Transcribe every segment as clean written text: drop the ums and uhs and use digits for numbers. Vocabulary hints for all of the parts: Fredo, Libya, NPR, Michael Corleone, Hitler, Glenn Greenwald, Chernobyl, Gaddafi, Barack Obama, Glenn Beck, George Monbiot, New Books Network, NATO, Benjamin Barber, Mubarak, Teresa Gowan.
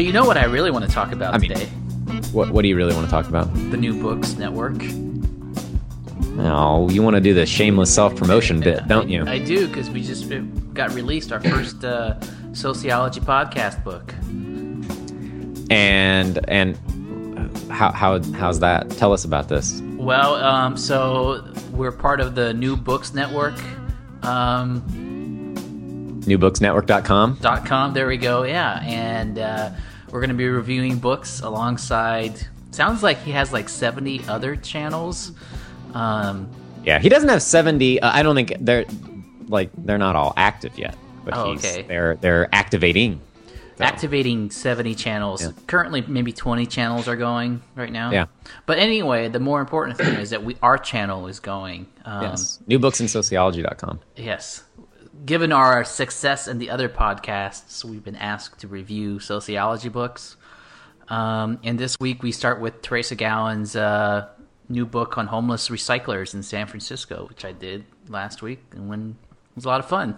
So you know what I really want to talk about today? What do you really want to talk about? The New Books Network. Oh, you want to do the shameless self-promotion bit, don't you? I do, because we just got released our first sociology podcast book. And how's that? Tell us about this. Well, so we're part of the New Books Network. Newbooksnetwork.com? .com, there we go, yeah. And we're going to be reviewing books alongside... Sounds like he has like 70 other channels. Yeah, he doesn't have 70. I don't think they're not all active yet, but okay. They're activating. So. Activating 70 channels. Yeah. Currently, maybe 20 channels are going right now. Yeah. But anyway, the more important thing is that our channel is going. Yes. Newbooksensociology.com. Yes. Given our success in the other podcasts, we've been asked to review sociology books. And this week we start with Teresa Gowan's new book on homeless recyclers in San Francisco, which I did last week, and it was a lot of fun.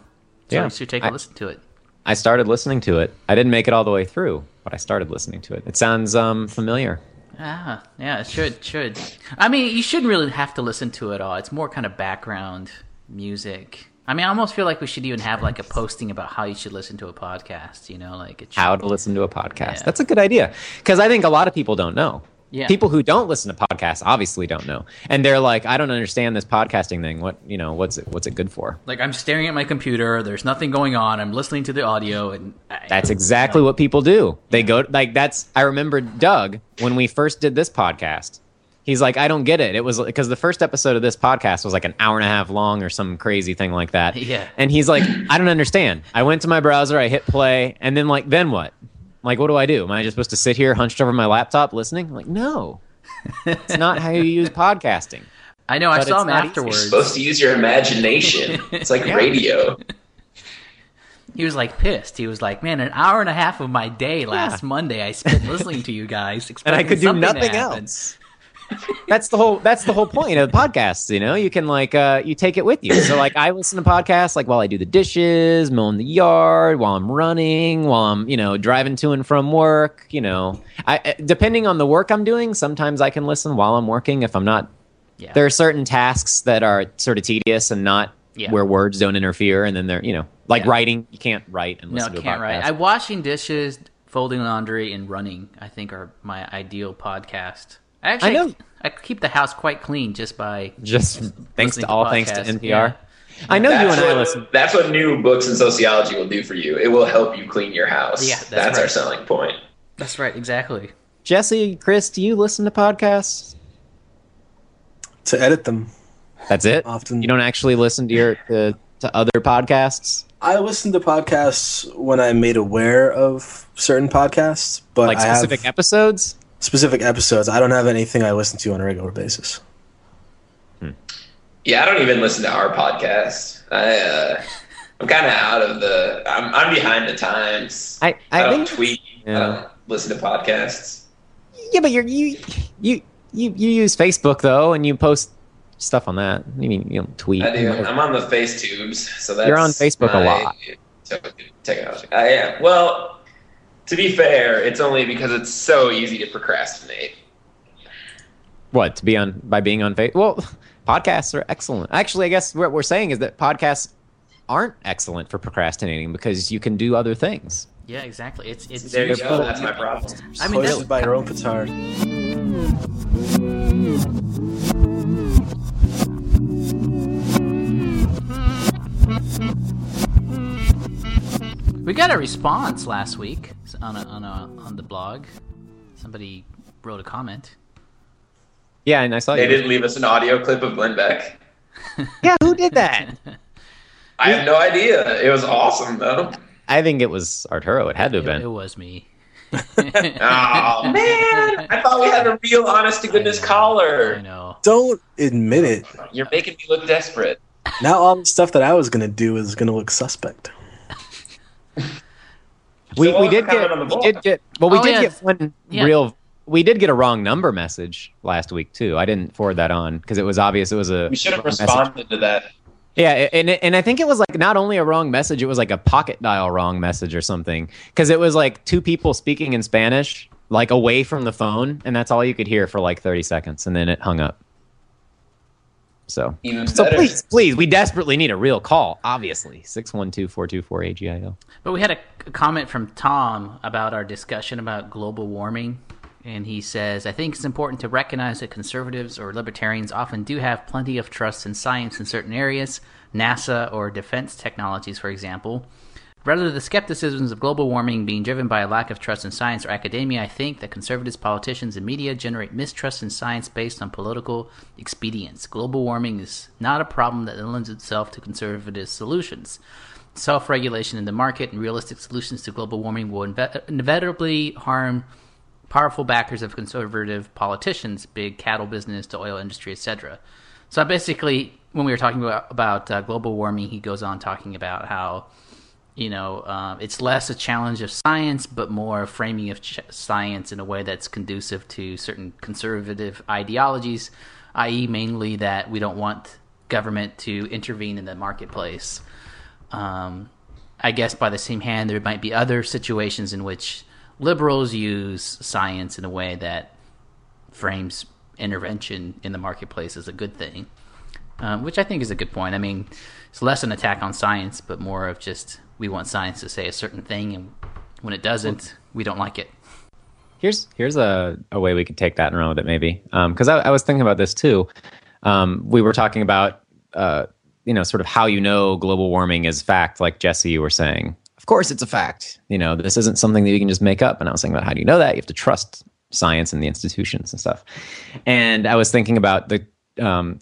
So yeah, you should take a listen to it. I started listening to it. I didn't make it all the way through, but I started listening to it. It sounds familiar. Yeah, it should. I mean, you shouldn't really have to listen to it all. It's more kind of background music. I mean, I almost feel like we should even have like a posting about how you should listen to a podcast, you know, like how to listen to a podcast. Yeah. That's a good idea, because I think a lot of people don't know. Yeah. People who don't listen to podcasts obviously don't know. And they're like, I don't understand this podcasting thing. What's it good for? Like, I'm staring at my computer. There's nothing going on. I'm listening to the audio. That's exactly what people do. They go like that's I remember Doug, when we first did this podcast, he's like, I don't get it. It was because the first episode of this podcast was like an hour and a half long or some crazy thing like that. Yeah. And he's like, I don't understand. I went to my browser. I hit play. And then like, then what? Like, what do? Am I just supposed to sit here hunched over my laptop listening? I'm like, no, it's not how you use podcasting. I know. I saw him afterwards. You're supposed to use your imagination. It's like radio. He was like pissed. He was like, man, an hour and a half of my day last Monday I spent listening to you guys. And I could do nothing else. That's the whole point of podcasts, you know. You can like you take it with you. So like I listen to podcasts like while I do the dishes, mowing the yard, while I'm running, while I'm, you know, driving to and from work, you know. I depending on the work I'm doing, sometimes I can listen while I'm working if I'm not. Yeah. There are certain tasks that are sort of tedious and not where words don't interfere, and then they're, you know, like writing, you can't write and listen to a podcast. No, can't write. Washing dishes, folding laundry, and running, I think, are my ideal podcast. I keep the house quite clean thanks to NPR. Yeah. I know you and I listen. That's what New Books in Sociology will do for you. It will help you clean your house. Yeah, that's right. Our selling point. That's right, exactly. Jesse, Chris, do you listen to podcasts? To edit them. That's it? Often. You don't actually listen to to other podcasts? I listen to podcasts when I'm made aware of certain podcasts, but like specific episodes? Specific episodes. I don't have anything I listen to on a regular basis. Yeah, I don't even listen to our podcast. I'm kind of out of the. I'm behind the times. I don't tweet. Yeah. I don't listen to podcasts. Yeah, but you use Facebook though, and you post stuff on that. I mean, you don't tweet. I do. I'm on the FaceTubes, so that's you're on Facebook a lot. Technology. I am. Well. To be fair, it's only because it's so easy to procrastinate. What? To be on by being on Facebook? Well, podcasts are excellent. Actually, I guess what we're saying is that podcasts aren't excellent for procrastinating because you can do other things. Yeah, exactly. It's there you go. That's my problem. I mean, that's by your own petard. We got a response last week on the blog. Somebody wrote a comment. Yeah, and I saw they didn't leave us an audio clip of Glenn Beck. Yeah, who did that? I have no idea. It was awesome, though. I think it was Arturo. It had to have been. It was me. Oh, man. I thought we had a real honest-to-goodness caller. I know. Don't admit it. You're making me look desperate. Now all the stuff that I was going to do is going to look suspect. We did get a wrong number message last week too. I didn't forward that on because it was obvious it was a. We should have responded to that. Yeah, and I think it was like not only a wrong message, it was like a pocket dial wrong message or something, because it was like two people speaking in Spanish, like away from the phone, and that's all you could hear for like 30 seconds, and then it hung up. So please, we desperately need a real call, obviously. 612-424-AGIO. But we had a comment from Tom about our discussion about global warming, and he says, I think it's important to recognize that conservatives or libertarians often do have plenty of trust in science in certain areas, NASA or defense technologies, for example. Rather than the skepticisms of global warming being driven by a lack of trust in science or academia, I think that conservatives, politicians, and media generate mistrust in science based on political expedience. Global warming is not a problem that lends itself to conservative solutions. Self-regulation in the market and realistic solutions to global warming will inevitably harm powerful backers of conservative politicians, big cattle business, the oil industry, etc. So basically, when we were talking about global warming, he goes on talking about how, it's less a challenge of science, but more a framing of science in a way that's conducive to certain conservative ideologies, i.e. mainly that we don't want government to intervene in the marketplace. I guess by the same hand, there might be other situations in which liberals use science in a way that frames intervention in the marketplace as a good thing, which I think is a good point. I mean, it's less an attack on science, but more of just we want science to say a certain thing, and when it doesn't, we don't like it. Here's a way we could take that and run with it, maybe. Because I was thinking about this, too. We were talking about, sort of how global warming is fact, like Jesse, you were saying. Of course it's a fact. This isn't something that you can just make up. And I was thinking about, how do you know that? You have to trust science and the institutions and stuff. And I was thinking about the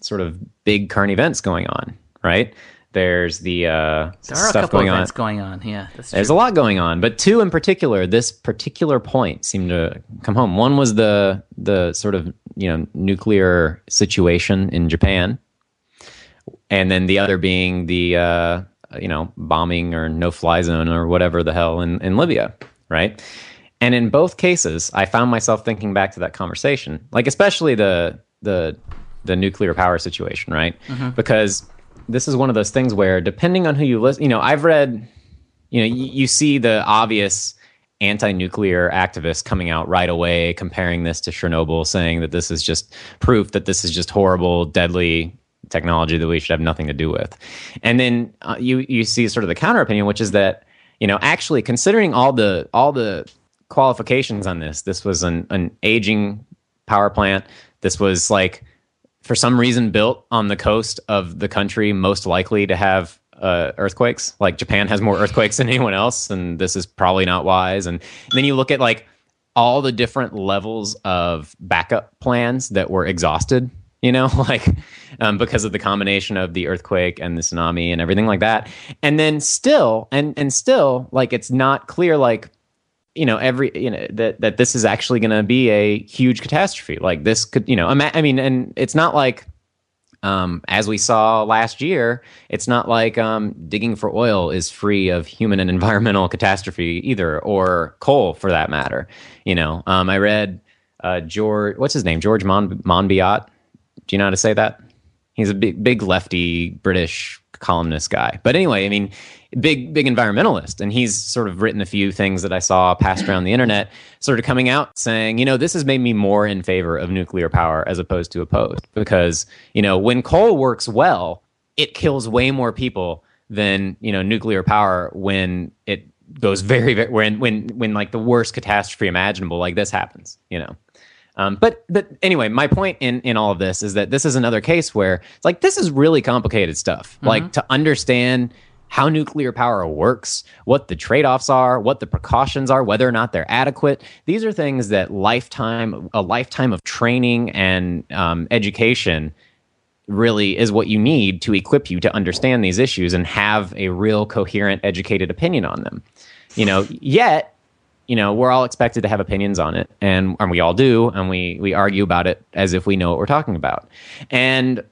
sort of big current events going on, right? There's the stuff going on. There are a couple of events going on, yeah. There's a lot going on. But two in particular, this particular point seemed to come home. One was the sort of nuclear situation in Japan. And then the other being the... bombing or no-fly zone or whatever the hell in Libya, right? And in both cases, I found myself thinking back to that conversation, like especially the nuclear power situation, right? Mm-hmm. Because this is one of those things where, depending on who you listen, I've read, you see the obvious anti-nuclear activists coming out right away, comparing this to Chernobyl, saying that this is just proof that this is just horrible, deadly technology that we should have nothing to do with. And then you see sort of the counter opinion, which is that, actually considering all the qualifications on this was an aging power plant. This was like, for some reason, built on the coast of the country most likely to have earthquakes. Like Japan has more earthquakes than anyone else, and this is probably not wise. And then you look at like all the different levels of backup plans that were exhausted, because of the combination of the earthquake and the tsunami and everything like that. And then still, like, it's not clear, like, that this is actually going to be a huge catastrophe. Like this could, and it's not like, as we saw last year, it's not like digging for oil is free of human and environmental catastrophe either, or coal for that matter. I read George Monbiot. Do you know how to say that? He's a big lefty British columnist guy. But anyway, big environmentalist. And he's sort of written a few things that I saw passed around the internet, sort of coming out saying, this has made me more in favor of nuclear power as opposed to opposed. Because, when coal works well, it kills way more people than, nuclear power when it goes very, very when like the worst catastrophe imaginable like this happens, But anyway, my point in all of this is that this is another case where it's like, this is really complicated stuff. Mm-hmm. Like, to understand how nuclear power works, what the trade-offs are, what the precautions are, whether or not they're adequate. These are things that a lifetime of training and education really is what you need to equip you to understand these issues and have a real coherent, educated opinion on them. Yet... we're all expected to have opinions on it, and we all do, and we argue about it as if we know what we're talking about. And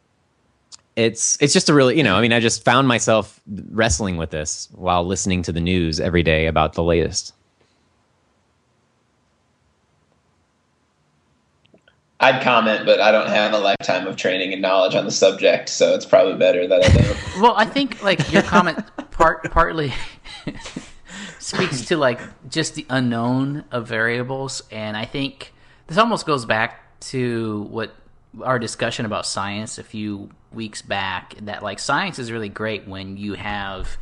it's just a really, I just found myself wrestling with this while listening to the news every day about the latest. I'd comment, but I don't have a lifetime of training and knowledge on the subject, so it's probably better that I don't. Well, I think like your comment partly speaks to like just the unknown of variables, and I think this almost goes back to what our discussion about science a few weeks back, that like science is really great when you have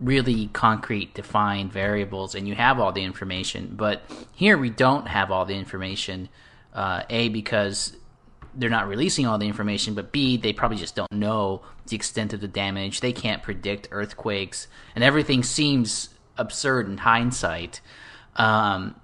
really concrete defined variables and you have all the information, but here we don't have all the information. A, because they're not releasing all the information, but B, they probably just don't know the extent of the damage. They can't predict earthquakes, and everything seems absurd in hindsight. But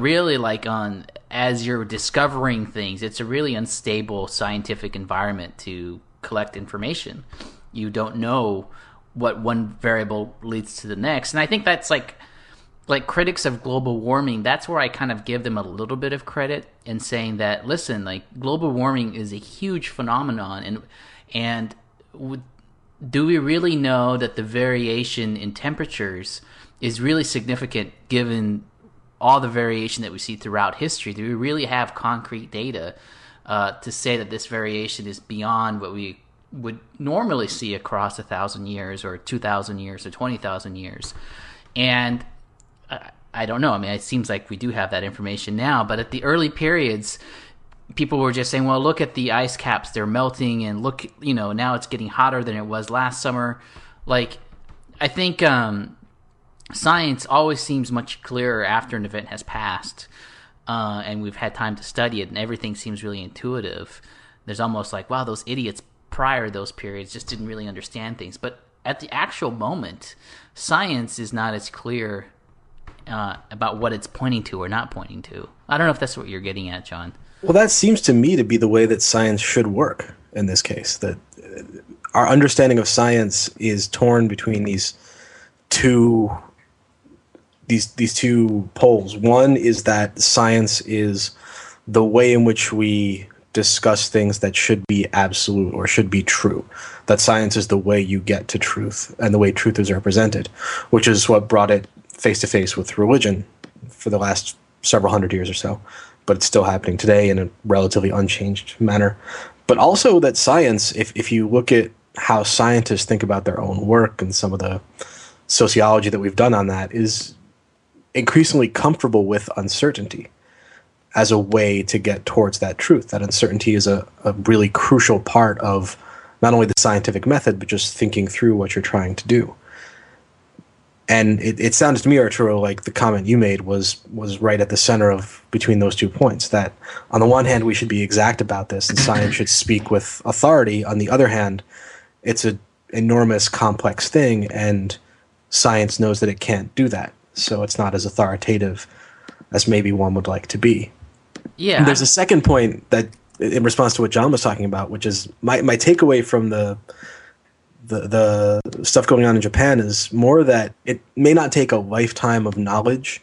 really, like on as you're discovering things, it's a really unstable scientific environment to collect information. You don't know what one variable leads to the next, and I think that's like critics of global warming, that's where I kind of give them a little bit of credit in saying that, listen, like global warming is a huge phenomenon, and do we really know that the variation in temperatures is really significant given all the variation that we see throughout history? Do we really have concrete data to say that this variation is beyond what we would normally see across 1,000 years or 2,000 years or 20,000 years? And I don't know. I mean, it seems like we do have that information now, but at the early periods, people were just saying, well, look at the ice caps, they're melting, and look, you know, now it's getting hotter than it was last summer. Like, I think science always seems much clearer after an event has passed, and we've had time to study it, and everything seems really intuitive. There's almost like, wow, those idiots prior to those periods just didn't really understand things. But at the actual moment, science is not as clear about what it's pointing to or not pointing to. I don't know if that's what you're getting at, John. Well, that seems to me to be the way that science should work in this case, that our understanding of science is torn between these two poles. One is that science is the way in which we discuss things that should be absolute or should be true, that science is the way you get to truth and the way truth is represented, which is what brought it face-to-face with religion for the last several hundred years or so, but it's still happening today in a relatively unchanged manner. But also that science, if you look at how scientists think about their own work and some of the sociology that we've done on that, is increasingly comfortable with uncertainty as a way to get towards that truth. That uncertainty is a really crucial part of not only the scientific method, but just thinking through what you're trying to do. And it sounds to me, Arturo, like the comment you made was right at the center of between those two points, that on the one hand, we should be exact about this and science should speak with authority. On the other hand, it's an enormous, complex thing, and science knows that it can't do that. So it's not as authoritative as maybe one would like to be. Yeah. And there's a second point that, in response to what John was talking about, which is my takeaway from the stuff going on in Japan is more that it may not take a lifetime of knowledge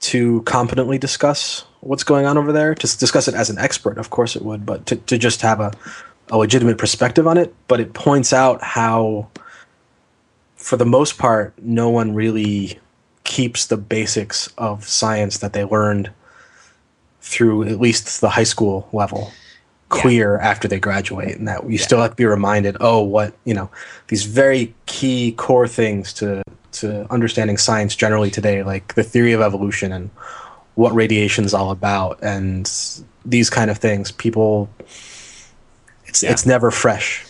to competently discuss what's going on over there. To discuss it as an expert, of course it would, but to just have a legitimate perspective on it. But it points out how, for the most part, no one really keeps the basics of science that they learned through at least the high school level clear after they graduate, and that you still have to be reminded, these very key core things to understanding science generally today, like the theory of evolution and what radiation's all about and these kind of things. People, it's never fresh.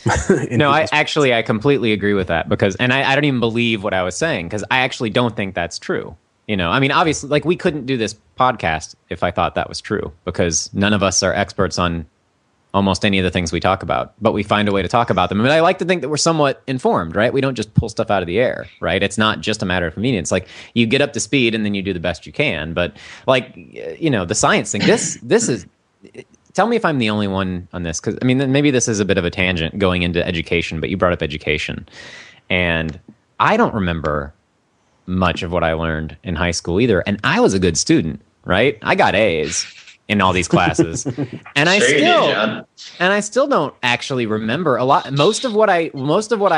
No, I completely agree with that, because, and I don't even believe what I was saying, because I actually don't think that's true. You know, I mean, obviously, like, we couldn't do this podcast if I thought that was true, because none of us are experts on almost any of the things we talk about, but we find a way to talk about them. I mean, I like to think that we're somewhat informed, right? We don't just pull stuff out of the air, right? It's not just a matter of convenience. Like, you get up to speed and then you do the best you can. But, like, you know, the science thing, this is, tell me if I'm the only one on this, because, I mean, maybe this is a bit of a tangent going into education, but you brought up education. And I don't remember much of what I learned in high school either. And I was a good student, right? I got A's. in all these classes. And I still don't actually remember a lot. Most of what I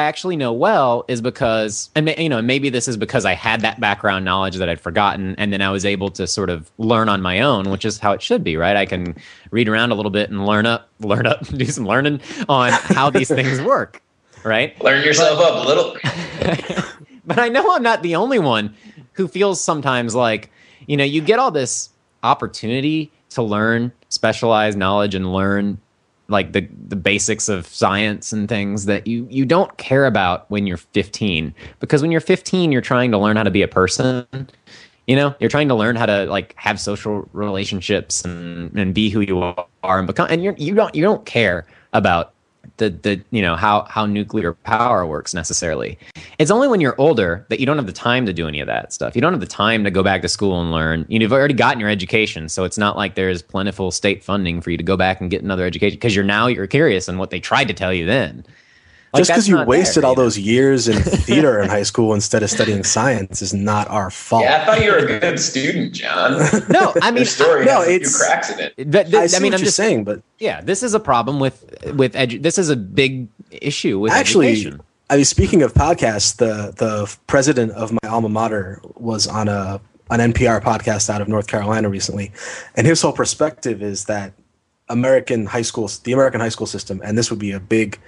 actually know well is because, and you know, maybe this is because I had that background knowledge that I'd forgotten, and then I was able to sort of learn on my own, which is how it should be, right? I can read around a little bit and learn up, do some learning on how these things work, right? Learn yourself up a little. But I know I'm not the only one who feels sometimes like, you know, you get all this opportunity to learn specialized knowledge and learn like the basics of science and things that you don't care about when you're 15, because when you're 15, you're trying to learn how to be a person, you know, you're trying to learn how to like have social relationships and be who you are and become, and you don't care about the you know how nuclear power works necessarily. It's only when you're older that you don't have the time to do any of that stuff. You don't have the time to go back to school and learn. You've already gotten your education, so it's not like there's plentiful state funding for you to go back and get another education, because you're curious on what they tried to tell you then. Like, just because you wasted all those years in theater in high school instead of studying science is not our fault. Yeah, I thought you were a good student, John. No, I mean, it's a few cracks in it. I see what you're saying, but yeah, this is a problem with this is a big issue with education. I mean, speaking of podcasts, the president of my alma mater was on an NPR podcast out of North Carolina recently, and his whole perspective is that the American high school system, and this would be a big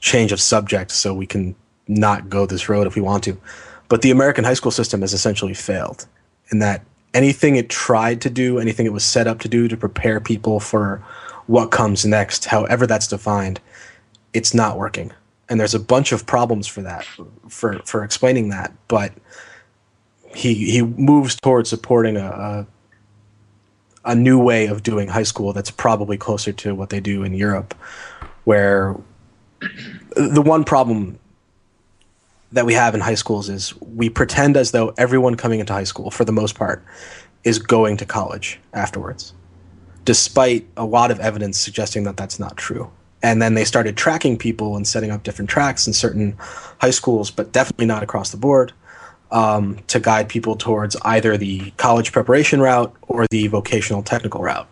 change of subject, so we can not go this road if we want to. But the American high school system has essentially failed in that anything it tried to do, anything it was set up to do to prepare people for what comes next, however that's defined, it's not working. And there's a bunch of problems for that, for explaining that. But he moves towards supporting a new way of doing high school that's probably closer to what they do in Europe, where the one problem that we have in high schools is we pretend as though everyone coming into high school, for the most part, is going to college afterwards, despite a lot of evidence suggesting that that's not true. And then they started tracking people and setting up different tracks in certain high schools, but definitely not across the board, to guide people towards either the college preparation route or the vocational technical route.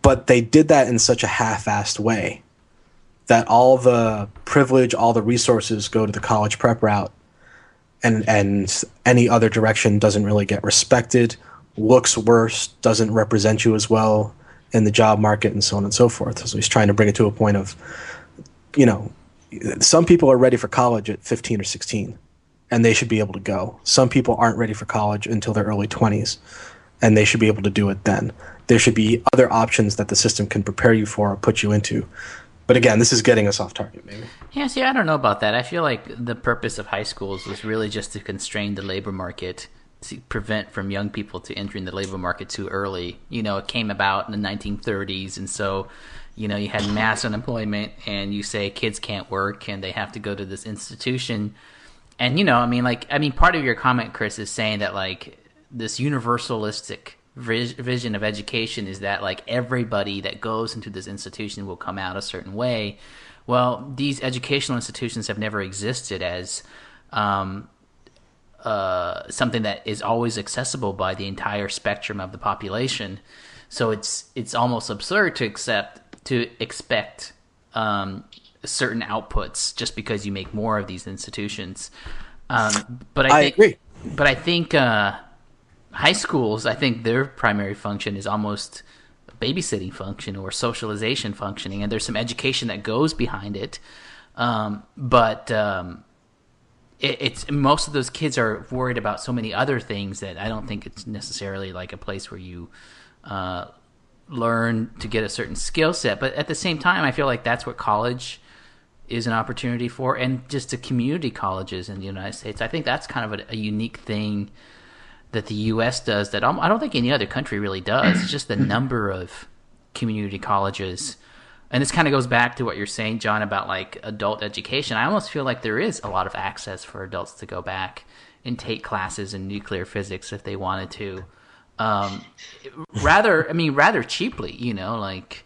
But they did that in such a half-assed way that all the privilege, all the resources go to the college prep route, and any other direction doesn't really get respected, looks worse, doesn't represent you as well in the job market, and so on and so forth. So he's trying to bring it to a point of, you know, some people are ready for college at 15 or 16, and they should be able to go. Some people aren't ready for college until their early 20s, and they should be able to do it then. There should be other options that the system can prepare you for or put you into. But again, this is getting us off target, maybe. Yeah, see, I don't know about that. I feel like the purpose of high schools was really just to constrain the labor market, to prevent from young people to entering the labor market too early. You know, it came about in the 1930s, and so, you know, you had mass unemployment, and you say kids can't work, and they have to go to this institution. And, you know, I mean, part of your comment, Chris, is saying that, like, this universalistic vision of education is that like everybody that goes into this institution will come out a certain way. Well, these educational institutions have never existed as something that is always accessible by the entire spectrum of the population. So it's almost absurd to expect certain outputs just because you make more of these institutions. But I agree. But I think high schools, I think their primary function is almost babysitting function or socialization functioning, and there's some education that goes behind it. But it's most of those kids are worried about so many other things that I don't think it's necessarily like a place where you learn to get a certain skill set. But at the same time, I feel like that's what college is an opportunity for, and just the community colleges in the United States. I think that's kind of a unique thing that the U.S. does that I don't think any other country really does. It's just the number of community colleges. And this kind of goes back to what you're saying, John, about like adult education. I almost feel like there is a lot of access for adults to go back and take classes in nuclear physics if they wanted to. Rather cheaply, you know, like,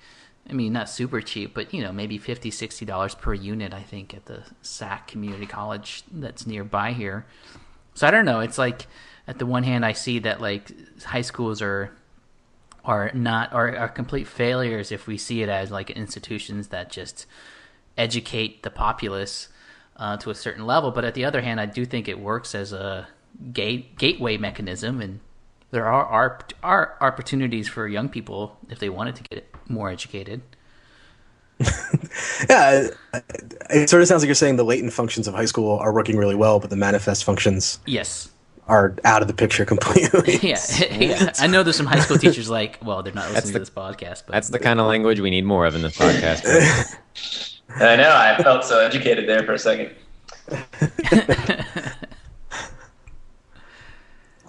I mean, not super cheap, but, you know, maybe $50, $60 per unit, I think, at the SAC community college that's nearby here. So I don't know. It's like, at the one hand, I see that like high schools are are complete failures if we see it as like institutions that just educate the populace to a certain level. But at the other hand, I do think it works as a gateway mechanism, and there are opportunities for young people if they wanted to get more educated. Yeah, it sort of sounds like you're saying the latent functions of high school are working really well, but the manifest functions are out of the picture completely. Yeah. I know there's some high school teachers like, well, they're not listening to this podcast. But that's the kind of language we need more of in this podcast. I know, I felt so educated there for a second.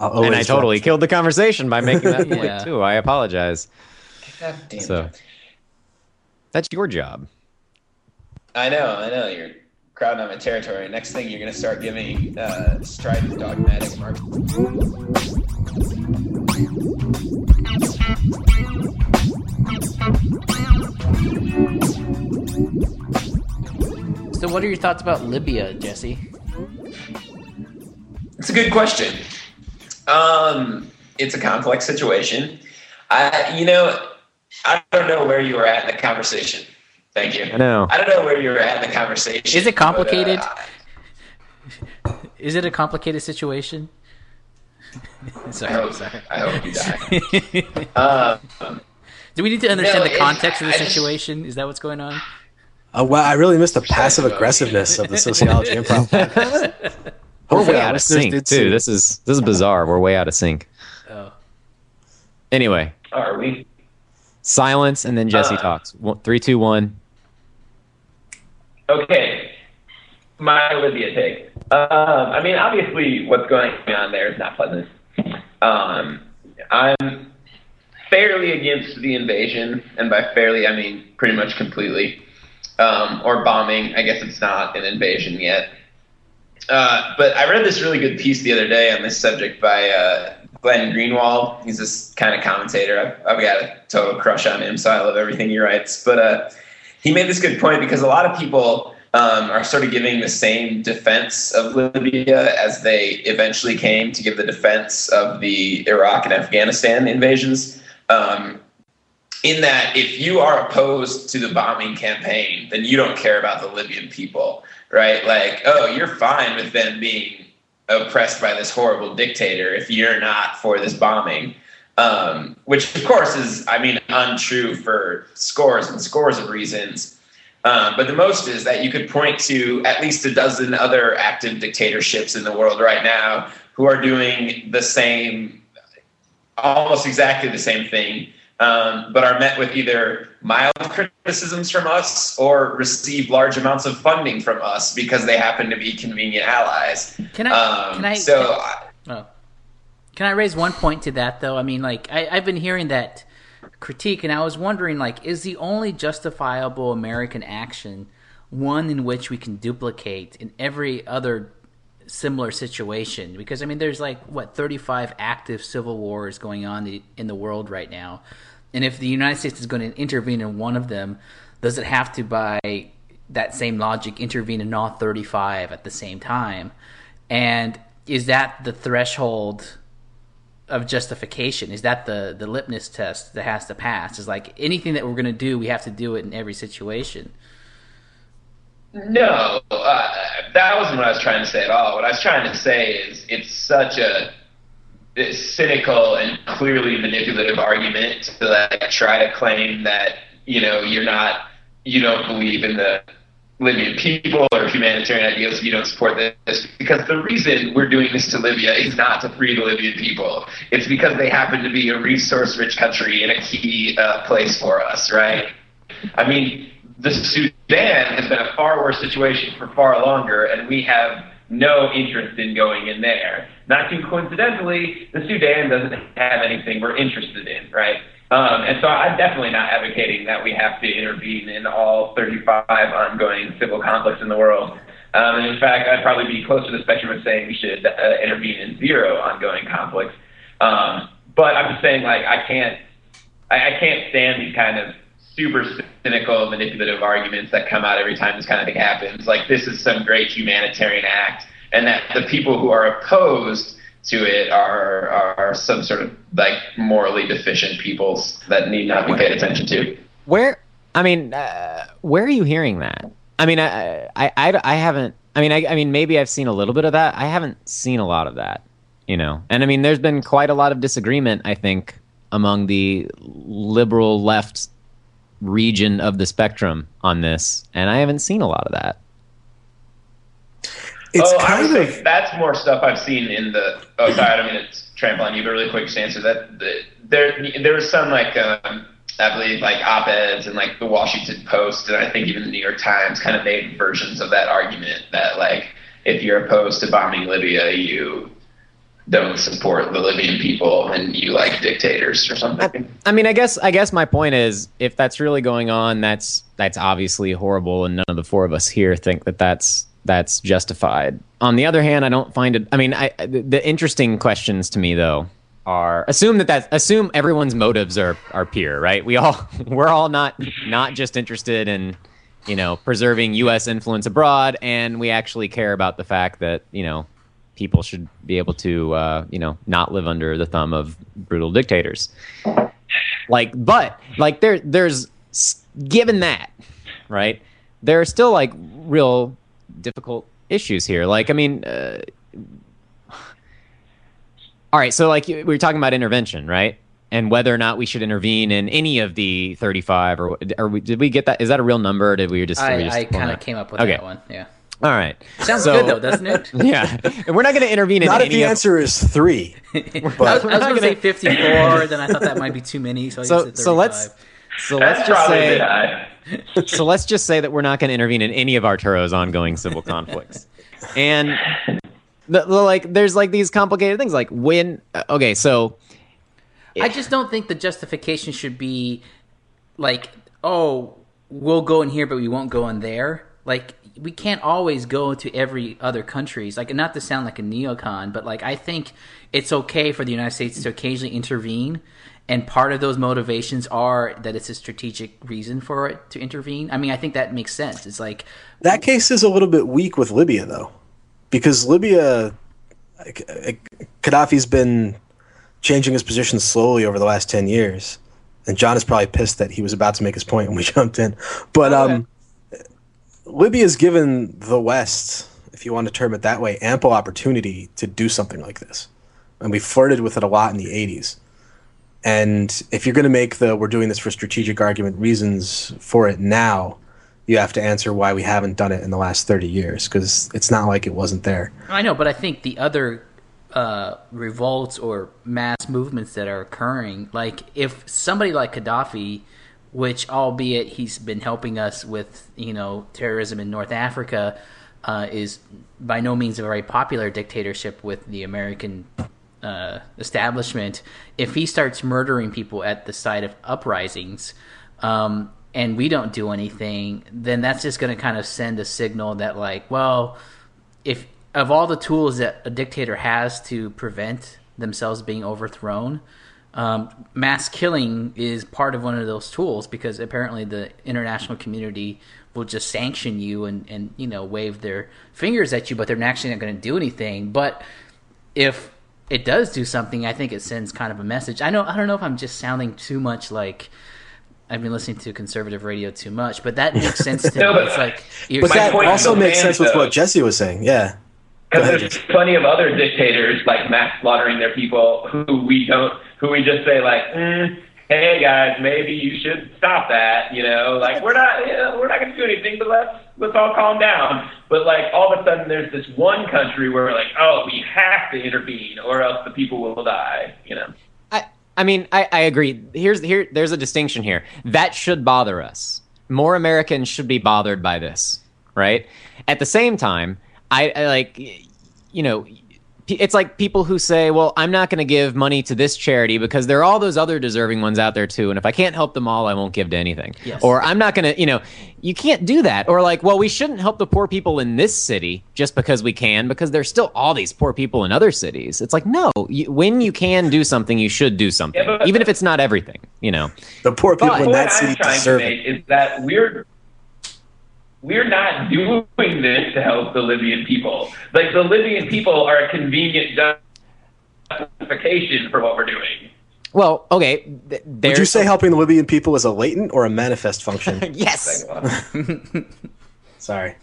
And I totally killed the conversation by making that point, too. I apologize. God damn it. That's your job. I know. You're crowding on my territory. Next thing, you're going to start giving strident dogmatic marks. So what are your thoughts about Libya, Jesse? It's a good question. It's a complex situation. I don't know where you were at in the conversation. Thank you. I know. I don't know where you were at in the conversation. Is it complicated? But, is it a complicated situation? Sorry. I hope you die. Do we need to understand the context of the situation? Is that what's going on? Well, I really missed the passive aggressiveness of the sociology and problem. We're way out of sync, too. See. This is bizarre. We're way out of sync. Oh. Anyway. Are we? Silence, and then Jesse talks. 3, 2, 1. Okay. My Libya take. I mean, obviously, what's going on there is not pleasant. I'm fairly against the invasion, and by fairly, I mean pretty much completely. Or bombing. I guess it's not an invasion yet. But I read this really good piece the other day on this subject by Glenn Greenwald. He's this kind of commentator. I've got a total crush on him, so I love everything he writes. But he made this good point because a lot of people are sort of giving the same defense of Libya as they eventually came to give the defense of the Iraq and Afghanistan invasions. In that if you are opposed to the bombing campaign, then you don't care about the Libyan people, right? Like, oh, you're fine with them being oppressed by this horrible dictator if you're not for this bombing, which, of course, is, I mean, untrue for scores and scores of reasons. But the most is that you could point to at least a dozen other active dictatorships in the world right now who are doing the same, almost exactly the same thing, but are met with either mild criticisms from us or receive large amounts of funding from us because they happen to be convenient allies. Can I raise one point to that, though? I mean, like, I've been hearing that critique, and I was wondering, like, is the only justifiable American action one in which we can duplicate in every other similar situation? Because I mean, there's like, what, 35 active civil wars going on in the world right now, and if the United States is going to intervene in one of them, does it have to, by that same logic, intervene in all 35 at the same time? And is that the threshold of justification? Is that the litmus test that has to pass? Is like, anything that we're going to do, we have to do it in every situation? No, that wasn't what I was trying to say at all. What I was trying to say is it's such a cynical and clearly manipulative argument to like try to claim that, you know, you don't believe in the Libyan people or humanitarian ideals if you don't support this, because the reason we're doing this to Libya is not to free the Libyan people. It's because they happen to be a resource-rich country and a key place for us, right? I mean, the Sudan has been a far worse situation for far longer, and we have no interest in going in there. Not too coincidentally, the Sudan doesn't have anything we're interested in, right? And so I'm definitely not advocating that we have to intervene in all 35 ongoing civil conflicts in the world. And in fact, I'd probably be close to the spectrum of saying we should intervene in 0 ongoing conflicts. But I'm just saying, like, I can't stand these kind of super cynical, manipulative arguments that come out every time this kind of thing happens. Like, this is some great humanitarian act, and that the people who are opposed to it are some sort of like morally deficient peoples that need not be paid attention to. Where are you hearing that? Maybe I've seen a little bit of that. I haven't seen a lot of that, you know. And I mean, there's been quite a lot of disagreement, I think, among the liberal left region of the spectrum on this, and I haven't seen a lot of that. I think that's more stuff I've seen in the. Oh, sorry, I don't mean to trample on you, but really quick to answer that. There was some I believe op-eds and the Washington Post, and I think even the New York Times kind of made versions of that argument that if you're opposed to bombing Libya, you don't support the Libyan people and you like dictators or something. I guess my point is, if that's really going on, that's obviously horrible, and none of the four of us here think that that's justified. On the other hand, I don't find it. The interesting questions to me though are assume everyone's motives are pure, right? We're all not just interested in preserving U.S. influence abroad, and we actually care about the fact that people should be able to not live under the thumb of brutal dictators. There's given that, right? There are still real difficult issues here. All right, so we were talking about intervention, right? And whether or not we should intervene in any of the 35, did we get that? Is that a real number? I kind of came up with that one. Yeah. All right. Sounds good though, doesn't it? Yeah. And we're not going to intervene. Not in if any the answer is 3. I was going to say 54. Then I thought that might be too many. So let's just say that we're not going to intervene in any of Arturo's ongoing civil conflicts, and. There's these complicated things. I just don't think the justification should be we'll go in here, but we won't go in there. We can't always go to every other countries. Not to sound like a neocon, but I think it's okay for the United States to occasionally intervene. And part of those motivations are that it's a strategic reason for it to intervene. I think that makes sense. It's that case is a little bit weak with Libya, though. Because Libya, Gaddafi's been changing his position slowly over the last 10 years. And John is probably pissed that he was about to make his point when we jumped in. But Libya's given the West, if you want to term it that way, ample opportunity to do something like this. And we flirted with it a lot in the 80s. And if you're going to make the we're doing this for strategic argument reasons for it now, you have to answer why we haven't done it in the last 30 years, because it's not like it wasn't there. I know, but I think the other revolts or mass movements that are occurring, if somebody like Gaddafi, which albeit he's been helping us with terrorism in North Africa, is by no means a very popular dictatorship with the American establishment, if he starts murdering people at the site of uprisings, and we don't do anything, then that's just going to kind of send a signal that if of all the tools that a dictator has to prevent themselves being overthrown, mass killing is part of one of those tools, because apparently the international community will just sanction you and wave their fingers at you, but they're actually not going to do anything. But if it does do something, I think it sends kind of a message. I don't know if I'm just sounding too much like I've been listening to conservative radio too much, but that makes sense to me. But that also makes sense with what Jesse was saying. Yeah, because there's plenty of other dictators mass slaughtering their people who we just say, "Hey guys, maybe you should stop that." We're not going to do anything, but let's all calm down. But all of a sudden, there's this one country where we're we have to intervene, or else the people will die. I agree. There's a distinction here. That should bother us. More Americans should be bothered by this, right? At the same time, it's people who say, well, I'm not going to give money to this charity because there are all those other deserving ones out there too, and if I can't help them all, I won't give to anything. Yes. Or I'm not going to, you can't do that. Or we shouldn't help the poor people in this city just because we can, because there's still all these poor people in other cities. It's no, when you can do something, you should do something, yeah, even if it's not everything, The poor people in that city deserve it. Is that weird? We're not doing this to help the Libyan people. The Libyan people are a convenient justification for what we're doing. Well, okay. Would you say helping the Libyan people is a latent or a manifest function? Yes. Sorry.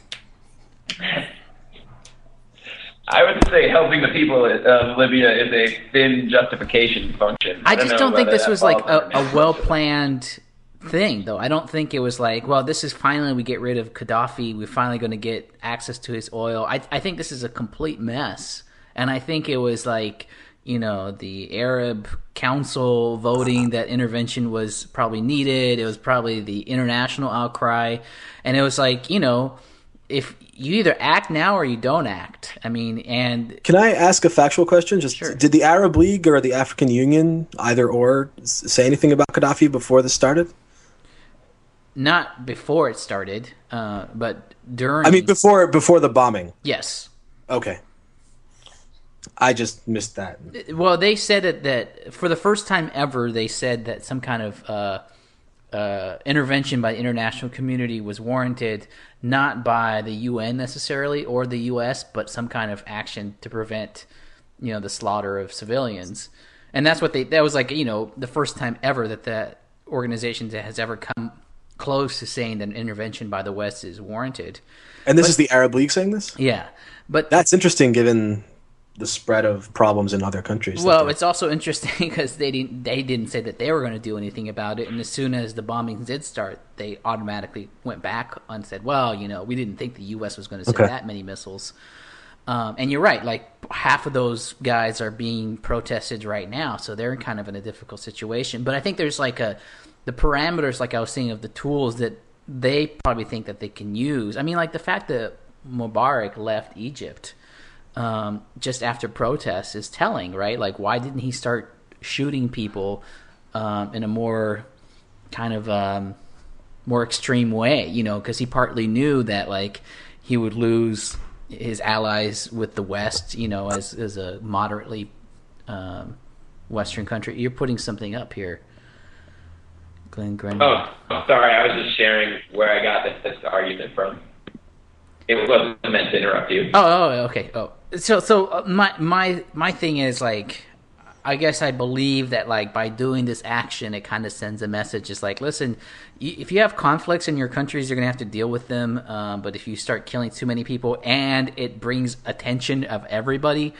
I would say helping the people of Libya is a thin justification function. I just don't think this was like a well-planned thing, though. I don't think it was like, well, this is finally we get rid of Gaddafi. We're finally going to get access to his oil. I think this is a complete mess. And I think it was like, you know, the Arab Council voting that intervention was probably needed. It was probably the international outcry. And it was like, you know, if you either act now or you don't act. I mean, and... Can I ask a factual question? Just sure. Did the Arab League or the African Union, either or, say anything about Gaddafi before this started? Not before it started, but during... I mean, before the bombing? Yes. Okay. I just missed that. Well, they said that for the first time ever, they said that some kind of intervention by the international community was warranted, not by the UN necessarily or the US, but some kind of action to prevent, you know, the slaughter of civilians. And that's what that was like, you know, the first time ever that organization that has ever come close to saying that an intervention by the West is warranted. And this is the Arab League saying this? Yeah. But that's interesting given the spread of problems in other countries. Well, it's also interesting because they didn't say that they were going to do anything about it, and as soon as the bombings did start, they automatically went back and said, well, you know, we didn't think the U.S. was going to send that many missiles. And you're right, like half of those guys are being protested right now, so they're kind of in a difficult situation. But I think there's like the parameters, like I was saying, of the tools that they probably think that they can use. I mean, like the fact that Mubarak left Egypt just after protests is telling, right? Like, why didn't he start shooting people in a more kind of more extreme way? You know, because he partly knew that like he would lose his allies with the West. You know, as a moderately Western country. You're putting something up here, Glenn Greenwald. Oh, sorry, I was just sharing where I got this argument from. It wasn't meant to interrupt you. Oh, okay. Oh, so my thing is like, I guess I believe that like by doing this action, it kind of sends a message. It's like, listen, if you have conflicts in your countries, you're gonna have to deal with them. But if you start killing too many people and it brings attention of everybody,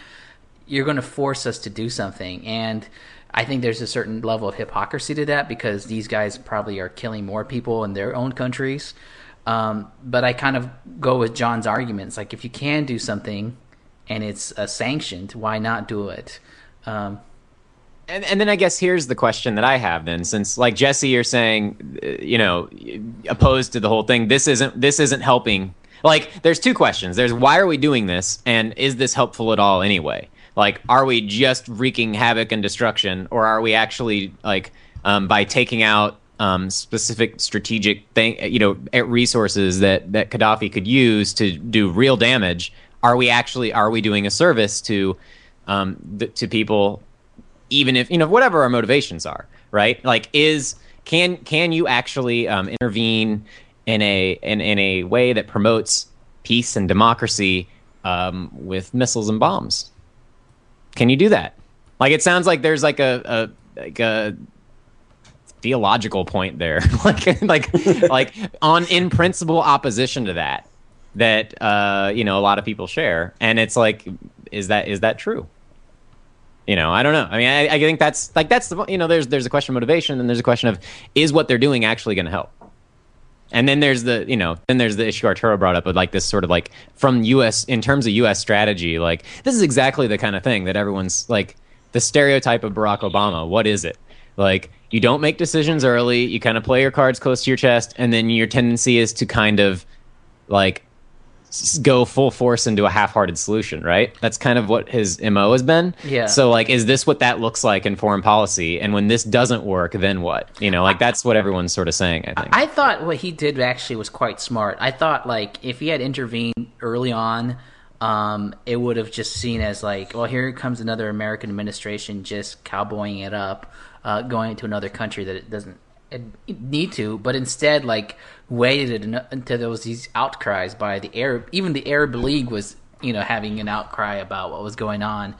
you're gonna force us to do something. And I think there's a certain level of hypocrisy to that because these guys probably are killing more people in their own countries. But I kind of go with John's arguments. Like, if you can do something and it's sanctioned, why not do it? And then I guess here's the question that I have then, since like Jesse, you're saying, you know, opposed to the whole thing. This isn't helping. Like, there's two questions. There's why are we doing this, and is this helpful at all anyway? Like, are we just wreaking havoc and destruction, or are we actually like by taking out specific strategic thing, you know, resources that Gaddafi could use to do real damage? Are we doing a service to people, even if, you know, whatever our motivations are, right? Like, can you actually intervene in a way that promotes peace and democracy with missiles and bombs? Can you do that? Like, it sounds like there's like a theological point there, like on in principle opposition to that you know, a lot of people share, and it's like, is that true? You know, I don't know. I mean, I think that's like the, you know, there's a question of motivation, and there's a question of is what they're doing actually going to help, and then there's the, you know, then there's the issue Arturo brought up of like this sort of like from U.S. in terms of U.S. strategy, like this is exactly the kind of thing that everyone's like the stereotype of Barack Obama. What is it like? You don't make decisions early. You kind of play your cards close to your chest, and then your tendency is to kind of like go full force into a half-hearted solution, right? That's kind of what his MO has been. Yeah. So like, is this what that looks like in foreign policy? And when this doesn't work, then what? You know, like that's what everyone's sort of saying, I think. I thought what he did actually was quite smart. I thought like if he had intervened early on, it would have just seen as like, well, here comes another American administration just cowboying it up. Going to another country that it doesn't need to, but instead like waited until there was these outcries by the Arab. Even the Arab League was, you know, having an outcry about what was going on,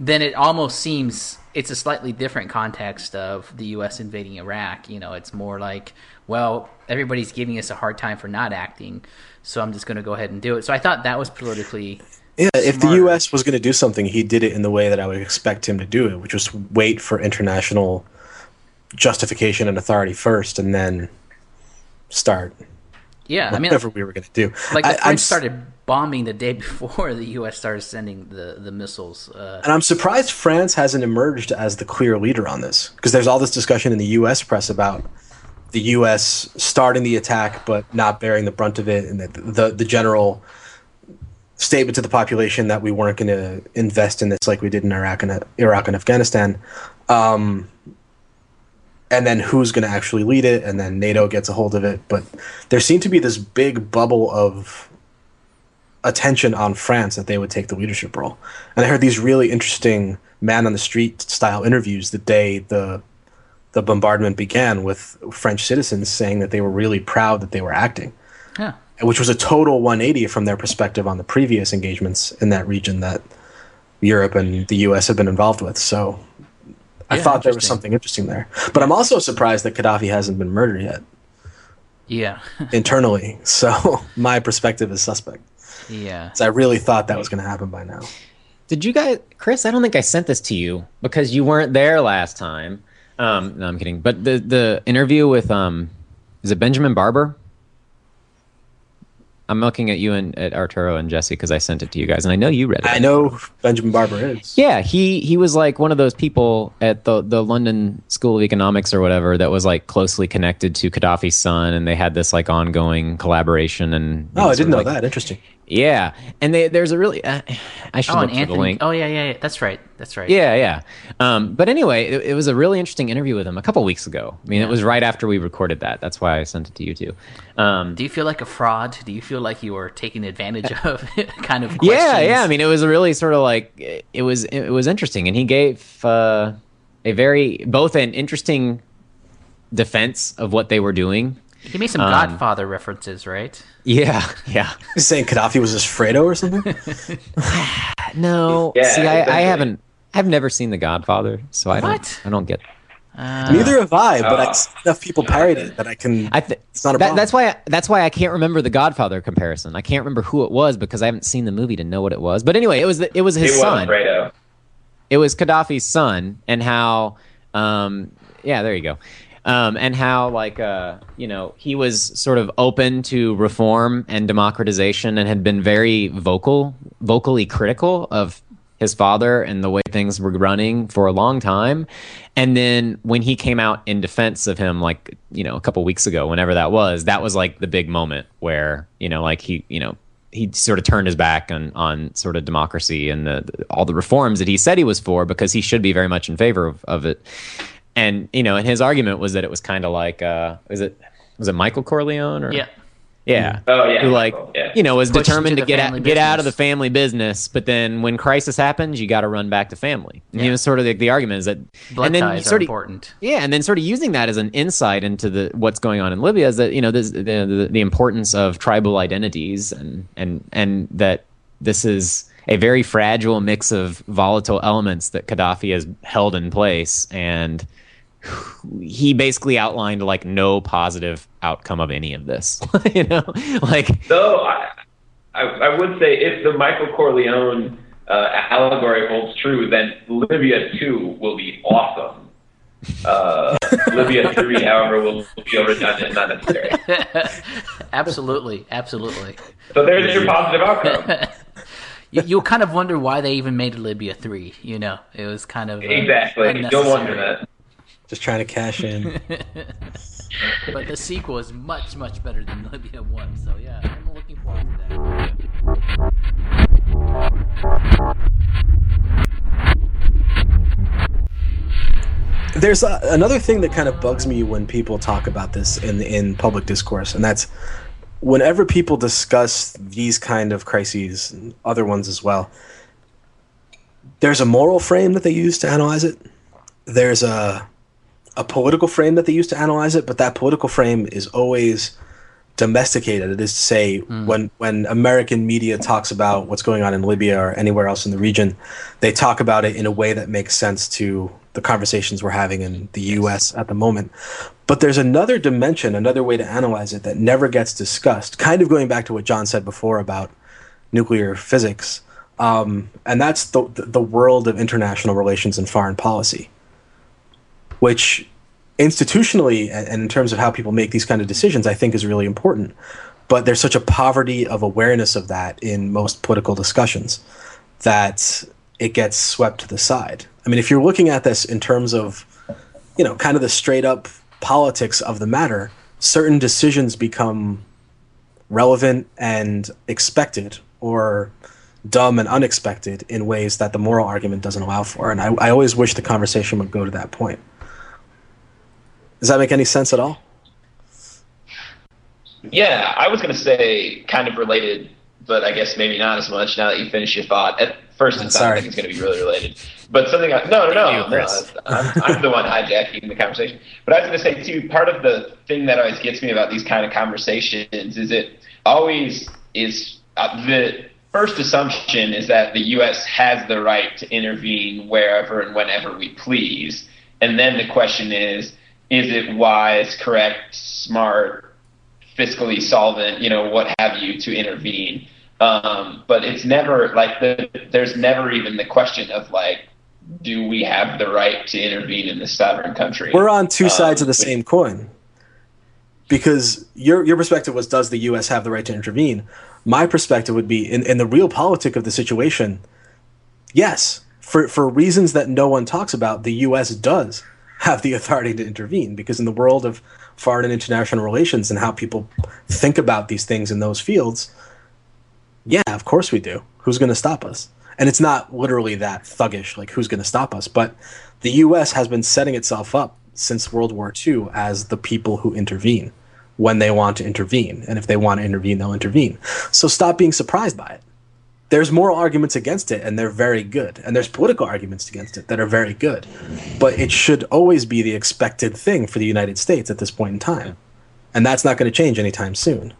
then it almost seems it's a slightly different context of the U.S. invading Iraq. You know, it's more like, well, everybody's giving us a hard time for not acting, so I'm just going to go ahead and do it. So I thought that was politically smart. If the U.S. was going to do something, he did it in the way that I would expect him to do it, which was wait for international justification and authority first and then start whatever we were going to do. Like the French started bombing the day before the U.S. started sending the missiles. And I'm surprised France hasn't emerged as the clear leader on this, because there's all this discussion in the U.S. press about the U.S. starting the attack but not bearing the brunt of it, and the general statement to the population that we weren't going to invest in this like we did in Iraq and Afghanistan. And then who's going to actually lead it, and then NATO gets a hold of it. But there seemed to be this big bubble of attention on France that they would take the leadership role. And I heard these really interesting man-on-the-street style interviews the day the bombardment began with French citizens saying that they were really proud that they were acting, which was a total 180 from their perspective on the previous engagements in that region that Europe and the U.S. had been involved with. So I thought there was something interesting there. But I'm also surprised that Gaddafi hasn't been murdered yet. Yeah. Internally. So my perspective is suspect. Yeah. So I really thought that was going to happen by now. Did you guys, Chris, I don't think I sent this to you because you weren't there last time. No, I'm kidding. But the interview with, is it Benjamin Barber? I'm looking at you and at Arturo and Jesse because I sent it to you guys, and I know you read it. I know who Benjamin Barber is. Yeah, he was like one of those people at the London School of Economics or whatever that was like closely connected to Gaddafi's son, and they had this like ongoing collaboration. And oh, I didn't know that. Interesting. Yeah, and there's a really I should look for the link. Oh yeah, that's right. Yeah. But anyway, it was a really interesting interview with him a couple weeks ago. I mean, it was right after we recorded that. That's why I sent it to you too. Do you feel like a fraud? Do you feel like you were taken advantage of? Kind of questions? Yeah. I mean, it was really sort of like it was interesting, and he gave a very both an interesting defense of what they were doing. He made some Godfather references, right? Yeah. You're saying Gaddafi was his Fredo or something? No. Yeah, see, I've never seen The Godfather, so I don't get that. Neither have I, but enough people parried it that I can. It's not a problem. That's why I can't remember the Godfather comparison. I can't remember who it was because I haven't seen the movie to know what it was. But anyway, it was his son. Fredo. It was Gaddafi's son, and how? Yeah, there you go. And how, like, he was sort of open to reform and democratization, and had been very vocally critical of his father and the way things were running for a long time. And then when he came out in defense of him, like, a couple weeks ago, whenever that was like the big moment where, he sort of turned his back on sort of democracy and all the reforms that he said he was for, because he should be very much in favor of it. And and his argument was that it was kind of like, was it Michael Corleone or yeah, oh yeah, who like was pushed determined to get out of the family business, but then when crisis happens, you got to run back to family. And he was sort of like, the argument is that blood ties are important. Yeah, and then sort of using that as an insight into what's going on in Libya is that the importance of tribal identities and that this is a very fragile mix of volatile elements that Gaddafi has held in place, and he basically outlined like no positive outcome of any of this. So I would say if the Michael Corleone allegory holds true, then Libya 2 will be awesome. Libya 3, however, will be redundant and not necessary. Absolutely. So there's your positive outcome. You'll kind of wonder why they even made Libya 3. It was kind of exactly. Don't wonder that. Just trying to cash in. But the sequel is much, much better than Libya 1, so yeah, I'm looking forward to that. There's another thing that kind of bugs me when people talk about this in public discourse, and that's whenever people discuss these kind of crises, and other ones as well, there's a moral frame that they use to analyze it. There's a political frame that they use to analyze it, but that political frame is always domesticated. It is to say, when American media talks about what's going on in Libya or anywhere else in the region, they talk about it in a way that makes sense to the conversations we're having in the U.S. at the moment. But there's another dimension, another way to analyze it that never gets discussed, kind of going back to what John said before about nuclear physics, and that's the world of international relations and foreign policy, which institutionally and in terms of how people make these kind of decisions, I think is really important. But there's such a poverty of awareness of that in most political discussions that it gets swept to the side. I mean, if you're looking at this in terms of, you know, kind of the straight up politics of the matter, certain decisions become relevant and expected or dumb and unexpected in ways that the moral argument doesn't allow for. And I always wish the conversation would go to that point. Does that make any sense at all? Yeah, I was going to say kind of related, but I guess maybe not as much now that you finish your thought. At first, I think it's going to be really related. But something I, I'm the one hijacking the conversation. But I was going to say, too, part of the thing that always gets me about these kind of conversations is it always is the first assumption is that the U.S. has the right to intervene wherever and whenever we please. And then the question is it wise, correct, smart, fiscally solvent, you know, what have you, to intervene? But it's never like there's never even the question of like, do we have the right to intervene in this sovereign country? We're on two sides of the same coin, because your perspective was, does the U.S. have the right to intervene? My perspective would be, in the real politic of the situation, yes, for reasons that no one talks about, the U.S. does have the authority to intervene, because in the world of foreign and international relations and how people think about these things in those fields, yeah, of course we do. Who's going to stop us? And it's not literally that thuggish, like who's going to stop us, but the U.S. has been setting itself up since World War II as the people who intervene when they want to intervene. And if they want to intervene, they'll intervene. So stop being surprised by it. There's moral arguments against it, and they're very good. And there's political arguments against it that are very good. But it should always be the expected thing for the United States at this point in time. And that's not going to change anytime soon.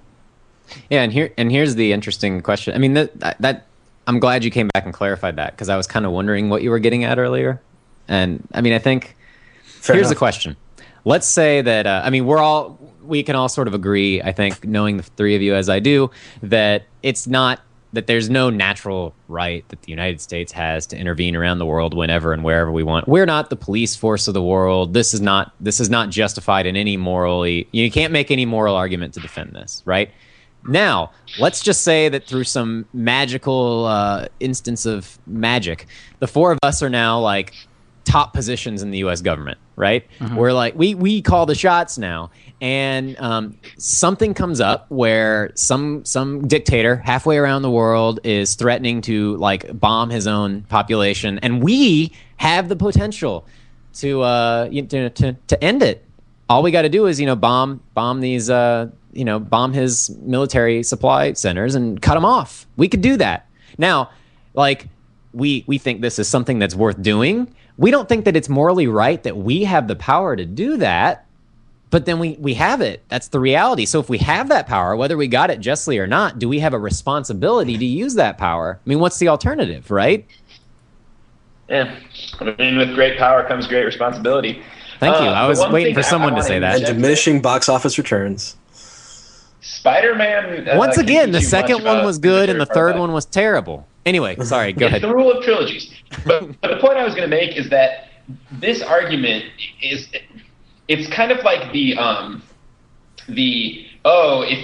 Yeah, and here's the interesting question. I mean, that I'm glad you came back and clarified that, because I was kind of wondering what you were getting at earlier. And, I mean, I think here's the question. Let's say that, we can all sort of agree, I think, knowing the three of you as I do, that it's not, that there's no natural right that the United States has to intervene around the world whenever and wherever we want. We're not the police force of the world. This is not justified in any morally. You can't make any moral argument to defend this, right? Now, let's just say that through some magical instance of magic, the four of us are now like top positions in the U.S. government, right? Mm-hmm. We're like, we call the shots now. And something comes up where some dictator halfway around the world is threatening to like bomb his own population, and we have the potential to end it. All we got to do is bomb these bomb his military supply centers and cut them off. We could do that now. Like we think this is something that's worth doing. We don't think that it's morally right that we have the power to do that. But then we have it. That's the reality. So if we have that power, whether we got it justly or not, do we have a responsibility to use that power? I mean, what's the alternative, right? Yeah. I mean, with great power comes great responsibility. Thank you. I was waiting for someone to say that. And diminishing box office returns. Spider-Man. Once again, the second one was good and the third one was terrible. Anyway, sorry, go ahead. It's the rule of trilogies. But the point I was going to make is that this argument is... It's kind of like if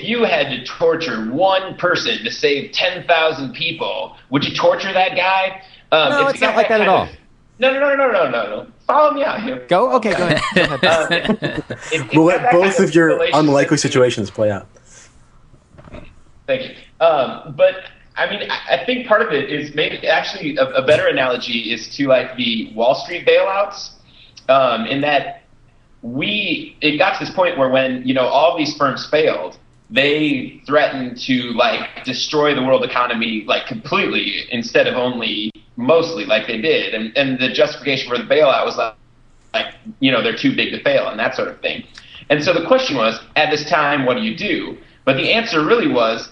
you had to torture one person to save 10,000 people, would you torture that guy? No, it's not like that at all. No. Follow me out here. Go ahead. We'll let both of your unlikely situations play out. Thank you. But I mean, I think part of it is maybe actually a better analogy is to like the Wall Street bailouts, in that. It got to this point where when, all these firms failed, they threatened to like destroy the world economy like completely instead of only mostly like they did. And the justification for the bailout was they're too big to fail and that sort of thing. And so the question was, at this time, what do you do? But the answer really was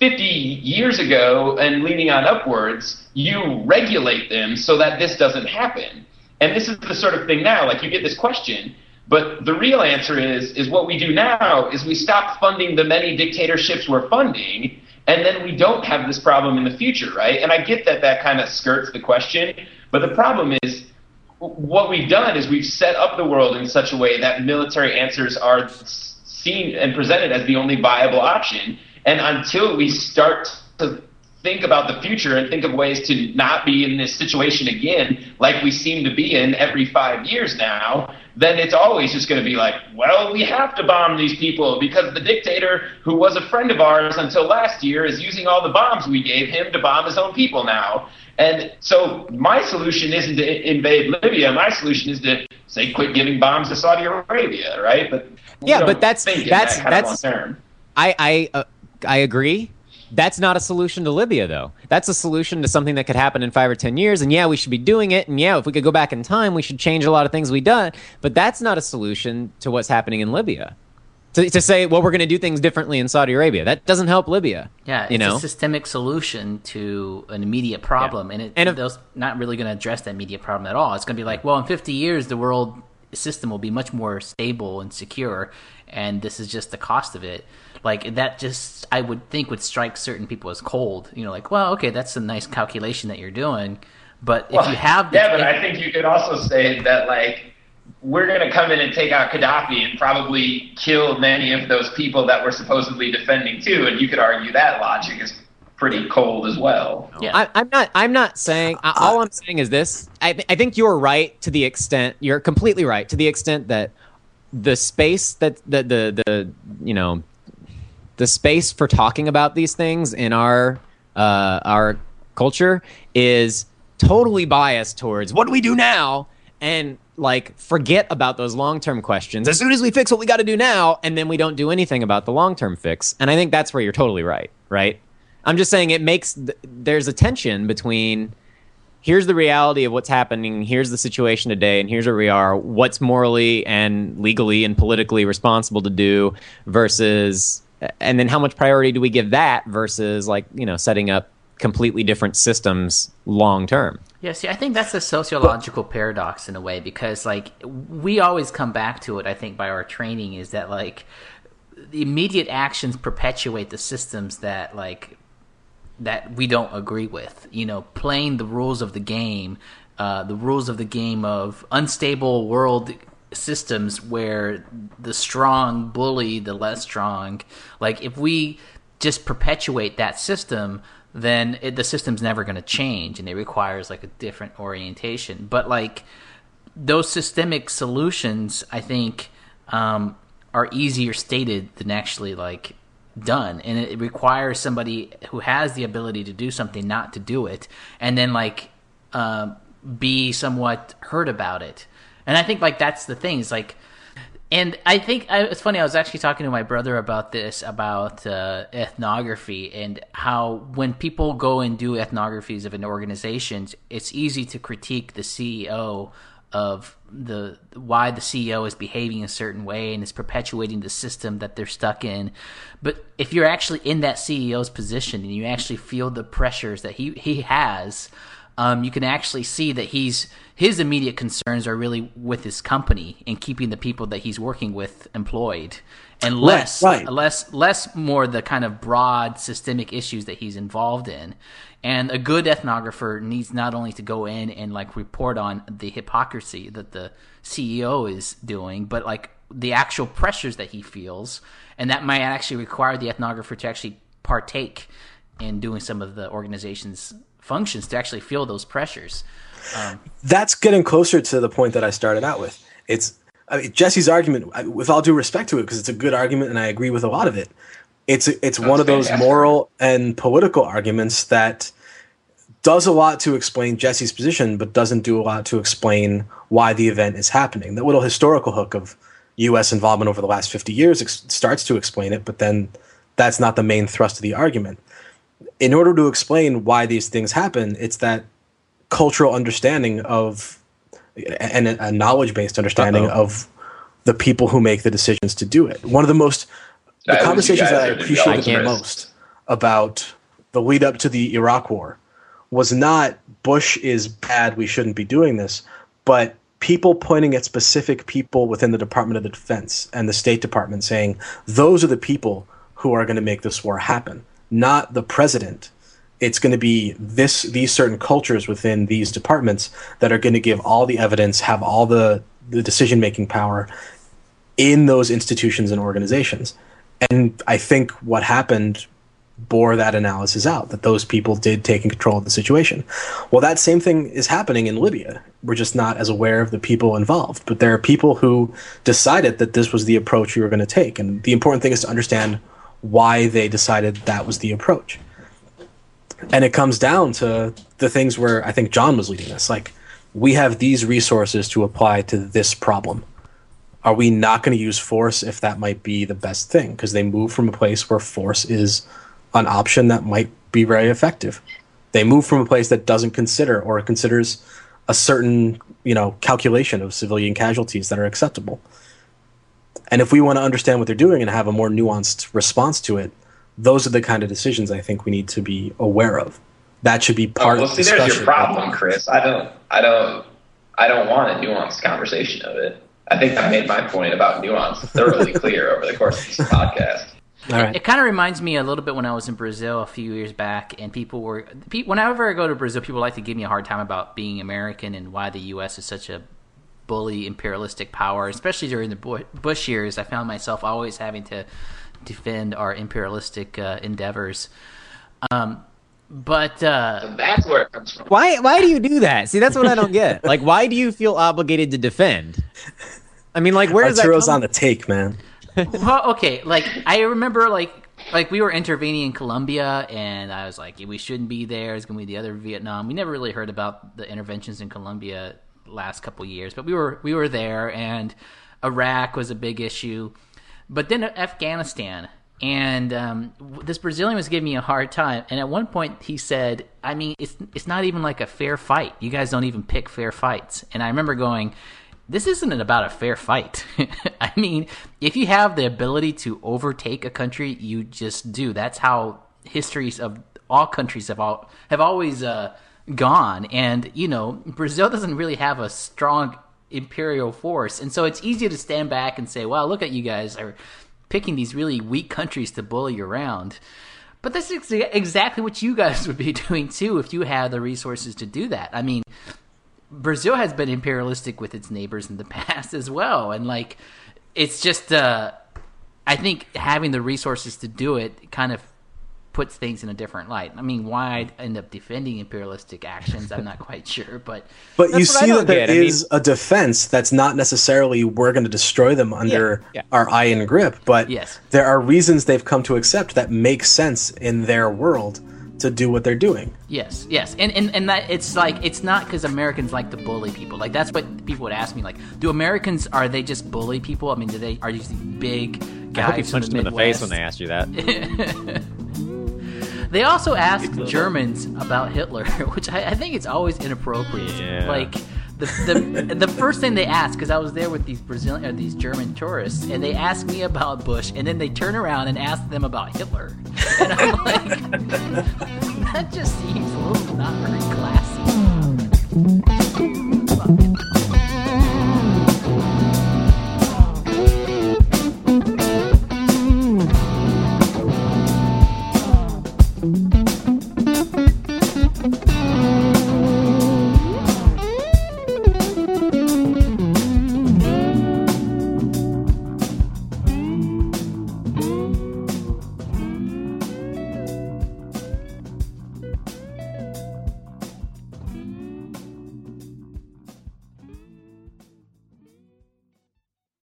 50 years ago and leading on upwards, you regulate them so that this doesn't happen. And this is the sort of thing now, like you get this question, but the real answer is what we do now is we stop funding the many dictatorships we're funding, and then we don't have this problem in the future, right? And I get that that kind of skirts the question, but the problem is what we've done is we've set up the world in such a way that military answers are seen and presented as the only viable option. And until we start to think about the future and think of ways to not be in this situation again, like we seem to be in every 5 years now, then it's always just going to be like, well, we have to bomb these people because the dictator who was a friend of ours until last year is using all the bombs we gave him to bomb his own people now. And so my solution isn't to invade Libya. My solution is to say, quit giving bombs to Saudi Arabia, right? But yeah, but that's term. I agree. That's not a solution to Libya, though. That's a solution to something that could happen in 5 or 10 years. And yeah, we should be doing it. And yeah, if we could go back in time, we should change a lot of things we've done. But that's not a solution to what's happening in Libya. To say, well, we're going to do things differently in Saudi Arabia. That doesn't help Libya. Yeah, it's a systemic solution to an immediate problem. Yeah. And they're not really going to address that immediate problem at all. It's going to be like, well, in 50 years, the world system will be much more stable and secure. And this is just the cost of it. Like, that just, I would think, would strike certain people as cold. You know, like, well, okay, that's a nice calculation that you're doing. But if you have... but I think you could also say that, like, we're going to come in and take out Gaddafi and probably kill many of those people that we're supposedly defending, too. And you could argue that logic is pretty cold as well. Yeah. I'm not saying... all I'm saying is this. I think you're right to the extent... You're completely right to the extent that the space that the space for talking about these things in our culture is totally biased towards what do we do now, and like forget about those long-term questions as soon as we fix what we got to do now, and then we don't do anything about the long-term fix. And I think that's where you're totally right. I'm just saying it makes there's a tension between here's the reality of what's happening, here's the situation today, and here's where we are, what's morally and legally and politically responsible to do versus... And then how much priority do we give that versus, like, you know, setting up completely different systems long term? Yeah, see, I think that's a sociological paradox in a way, because, like, we always come back to it, I think, by our training, is that, like, the immediate actions perpetuate the systems that, like, that we don't agree with. You know, playing the rules of the game, of unstable world systems where the strong bully the less strong. Like, if we just perpetuate that system, then the system's never going to change, and it requires, like, a different orientation. But, like, those systemic solutions, I think, are easier stated than actually, like, done. And it requires somebody who has the ability to do something not to do it, and then, like, be somewhat hurt about it. And I think, like, that's the thing. It's like, and I think it's funny. I was actually talking to my brother about this, about ethnography, and how when people go and do ethnographies of an organization, it's easy to critique the CEO of why the CEO is behaving a certain way and is perpetuating the system that they're stuck in. But if you're actually in that CEO's position and you actually feel the pressures that he has, you can actually see that his immediate concerns are really with his company and keeping the people that he's working with employed, and less more the kind of broad systemic issues that he's involved in. And a good ethnographer needs not only to go in and, like, report on the hypocrisy that the CEO is doing, but, like, the actual pressures that he feels, and that might actually require the ethnographer to actually partake in doing some of the organization's functions to actually feel those pressures. That's getting closer to the point that I started out with. Jesse's argument, with all due respect to it, because it's a good argument and I agree with a lot of it. It's one of those moral and political arguments that does a lot to explain Jesse's position, but doesn't do a lot to explain why the event is happening. That little historical hook of U.S. involvement over the last 50 years starts to explain it, but then that's not the main thrust of the argument. In order to explain why these things happen, it's that cultural understanding of and a knowledge-based understanding of the people who make the decisions to do it. One of the most the conversations that I appreciated the most about the lead up to the Iraq War was not Bush is bad, we shouldn't be doing this, but people pointing at specific people within the Department of Defense and the State Department saying, those are the people who are going to make this war happen, not the president. It's going to be these certain cultures within these departments that are going to give all the evidence, have all the decision-making power in those institutions and organizations. And I think what happened bore that analysis out, that those people did take control of the situation. Well, that same thing is happening in Libya. We're just not as aware of the people involved. But there are people who decided that this was the approach you were going to take. And the important thing is to understand why they decided that was the approach. And it comes down to the things where I think John was leading us. Like, we have these resources to apply to this problem. Are we not going to use force if that might be the best thing? Because they move from a place where force is an option that might be very effective. They move from a place that doesn't consider or considers a certain, calculation of civilian casualties that are acceptable. And if we want to understand what they're doing and have a more nuanced response to it, those are the kind of decisions I think we need to be aware of. That should be part of the discussion. There's your problem, Chris. I don't want a nuanced conversation of it. I think I made my point about nuance thoroughly clear over the course of this podcast. All right. It kind of reminds me a little bit when I was in Brazil a few years back, and whenever I go to Brazil, people like to give me a hard time about being American and why the U.S. is such a bully, imperialistic power. Especially during the Bush years, I found myself always having to defend our imperialistic endeavors. But that's where it comes from. Why do you do that? See, that's what I don't get. Like, why do you feel obligated to defend? I mean, like, where does that come from? On the take, man. Well, okay, like, I remember, like we were intervening in Colombia, and I was like, we shouldn't be there. It's going to be the other Vietnam. We never really heard about the interventions in Colombia last couple of years, but we were there, and Iraq was a big issue. But then Afghanistan, and this Brazilian was giving me a hard time, and at one point he said, I mean, it's not even like a fair fight. You guys don't even pick fair fights. And I remember going, this isn't about a fair fight. I mean, if you have the ability to overtake a country, you just do. That's how histories of all countries have always gone. And, Brazil doesn't really have a strong imperial force. And so it's easy to stand back and say, wow, look at you guys are picking these really weak countries to bully around. But that's exactly what you guys would be doing, too, if you had the resources to do that. I mean, Brazil has been imperialistic with its neighbors in the past as well. And it's just, I think having the resources to do it kind of puts things in a different light. I mean, why I'd end up defending imperialistic actions, I'm not quite sure. But you see that there is a defense that's not necessarily we're going to destroy them under our eye and grip. But there are reasons they've come to accept that make sense in their world to do what they're doing. Yes. And that it's like, it's not because Americans like to bully people. Like, that's what people would ask me. Like, do Americans, are they just bully people? I mean, are these big guys? I hope you punched them in the face when they asked you that. They also ask Germans about Hitler, which I think it's always inappropriate. Yeah. Like, the first thing they ask, because I was there with these Brazilian or these German tourists, and they asked me about Bush, and then they turn around and ask them about Hitler, and I'm like,